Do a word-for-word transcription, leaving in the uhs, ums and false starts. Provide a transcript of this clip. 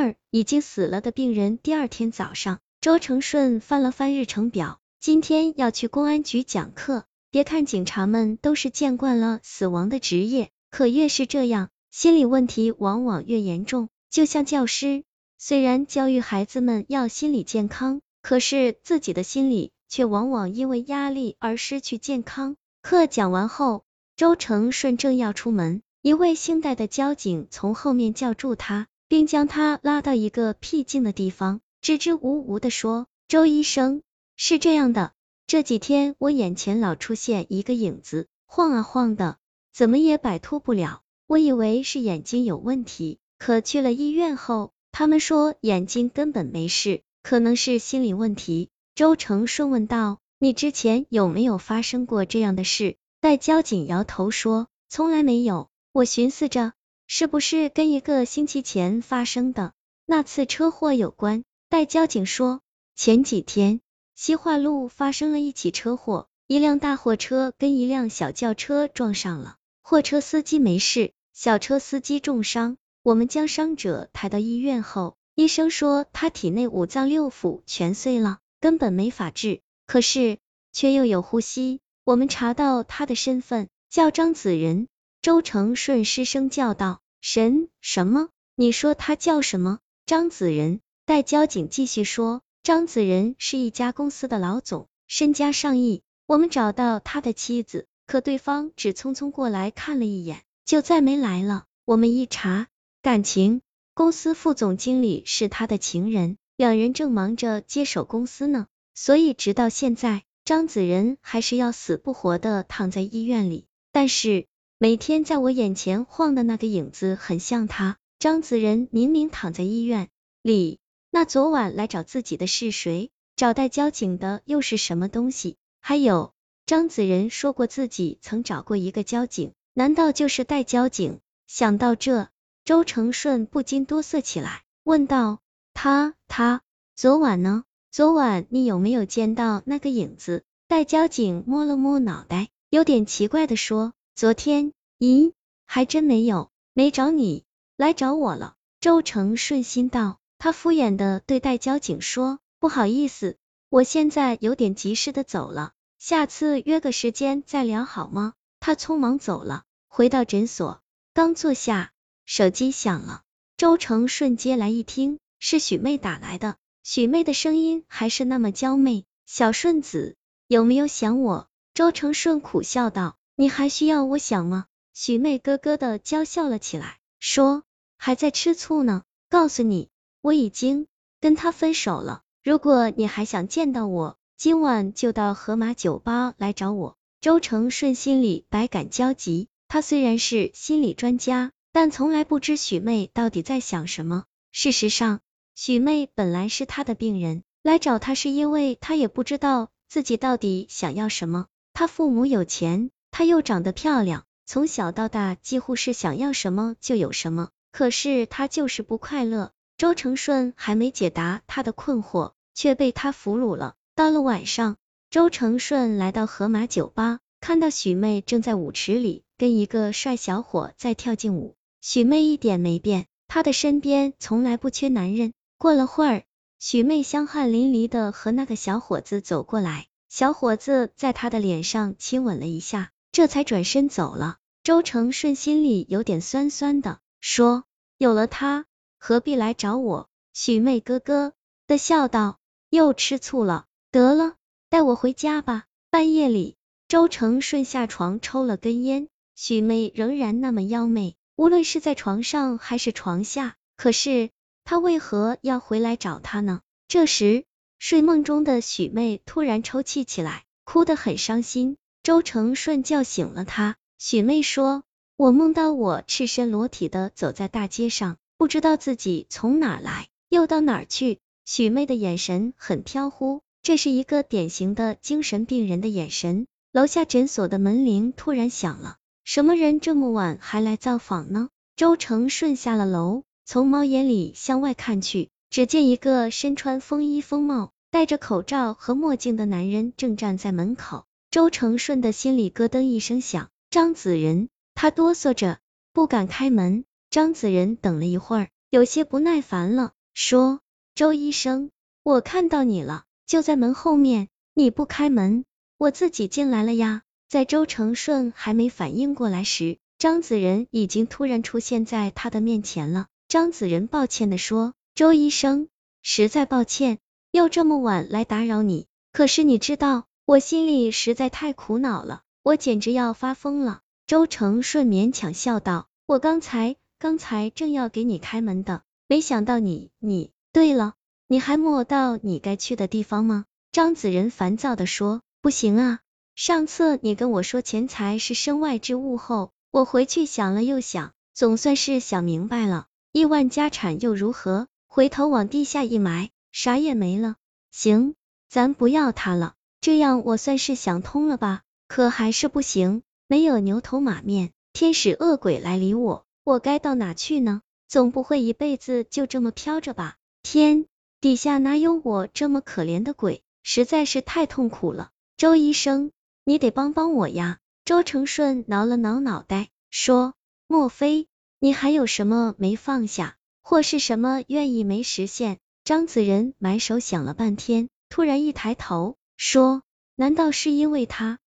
二已经死了的病人。第二天早上，周成顺翻了翻日程表，今天要去公安局讲课。别看警察们都是见惯了死亡的职业，可越是这样，心理问题往往越严重。就像教师，虽然教育孩子们要心理健康，可是自己的心理却往往因为压力而失去健康。课讲完后，周成顺正要出门，一位姓戴的交警从后面叫住他，并将他拉到一个僻静的地方，支支吾吾地说：周医生，是这样的，这几天我眼前老出现一个影子，晃啊晃的，怎么也摆脱不了。我以为是眼睛有问题，可去了医院后，他们说眼睛根本没事，可能是心理问题。周成顺问道：你之前有没有发生过这样的事？戴交警摇头说：从来没有。我寻思着，是不是跟一个星期前发生的那次车祸有关？戴交警说：前几天西化路发生了一起车祸，一辆大货车跟一辆小轿车撞上了，货车司机没事，小车司机重伤。我们将伤者抬到医院后，医生说他体内五脏六腑全碎了，根本没法治，可是却又有呼吸。我们查到他的身份，叫张子仁。周成顺失声叫道：神什么？你说他叫什么？张子仁。戴交警继续说：张子仁是一家公司的老总，身家上亿，我们找到他的妻子，可对方只匆匆过来看了一眼，就再没来了。我们一查，感情，公司副总经理是他的情人，两人正忙着接手公司呢，所以直到现在，张子仁还是要死不活的躺在医院里。但是，每天在我眼前晃的那个影子很像他，张子仁明明躺在医院里。那昨晚来找自己的是谁？找戴交警的又是什么东西？还有，张子仁说过自己曾找过一个交警，难道就是戴交警？想到这，周成顺不禁哆嗦起来，问道：他他昨晚呢？昨晚你有没有见到那个影子？戴交警摸了摸脑袋，有点奇怪的说：昨天？咦，还真没有。没找你，来找我了。周成顺心道。他敷衍的对戴交警说：不好意思，我现在有点急事的走了，下次约个时间再聊好吗？他匆忙走了。回到诊所，刚坐下，手机响了。周成顺接来一听，是许妹打来的。许妹的声音还是那么娇媚：小顺子，有没有想我？周成顺苦笑道：你还需要我想吗？许妹咯咯的娇笑了起来，说：还在吃醋呢，告诉你，我已经跟他分手了，如果你还想见到我，今晚就到河马酒吧来找我。周成顺心里百感交集，他虽然是心理专家，但从来不知许妹到底在想什么。事实上，许妹本来是他的病人，来找他是因为他也不知道自己到底想要什么。他父母有钱，他又长得漂亮，从小到大几乎是想要什么就有什么，可是他就是不快乐。周成顺还没解答他的困惑，却被他俘虏了。到了晚上，周成顺来到河马酒吧，看到许妹正在舞池里跟一个帅小伙在跳劲舞。许妹一点没变，她的身边从来不缺男人。过了会儿，许妹香汗淋漓的和那个小伙子走过来，小伙子在她的脸上亲吻了一下，这才转身走了。周成顺心里有点酸酸的，说：有了他，何必来找我？许妹咯咯的笑道：又吃醋了？得了，带我回家吧。半夜里，周成顺下床抽了根烟，许妹仍然那么妖媚，无论是在床上还是床下，可是她为何要回来找他呢？这时，睡梦中的许妹突然抽泣起来，哭得很伤心。周成顺叫醒了她。许妹说：我梦到我赤身裸体的走在大街上，不知道自己从哪来，又到哪儿去。许妹的眼神很飘忽，这是一个典型的精神病人的眼神。楼下诊所的门铃突然响了，什么人这么晚还来造访呢？周成顺下了楼，从猫眼里向外看去，只见一个身穿风衣风帽、戴着口罩和墨镜的男人正站在门口。周成顺的心里咯噔一声响，张子仁。他哆嗦着不敢开门。张子仁等了一会儿，有些不耐烦了，说：“周医生，我看到你了，就在门后面，你不开门，我自己进来了呀。”在周成顺还没反应过来时，张子仁已经突然出现在他的面前了。张子仁抱歉地说：“周医生，实在抱歉，又这么晚来打扰你。可是你知道，我心里实在太苦恼了，我简直要发疯了。”周成顺勉强笑道：“我刚才，刚才正要给你开门的，没想到你，你……对了，你还没有到你该去的地方吗？”张子仁烦躁地说：“不行啊，上次你跟我说钱财是身外之物后，我回去想了又想，总算是想明白了。亿万家产又如何？回头往地下一埋，啥也没了。行，咱不要它了，这样我算是想通了吧？可还是不行，没有牛头马面，天使恶鬼来理我，我该到哪去呢？总不会一辈子就这么飘着吧？天底下哪有我这么可怜的鬼，实在是太痛苦了。周医生，你得帮帮我呀。”周成顺挠了挠脑袋，说：“莫非你还有什么没放下，或是什么愿意没实现？”张子仁埋首想了半天，突然一抬头，说：“难道是因为他？”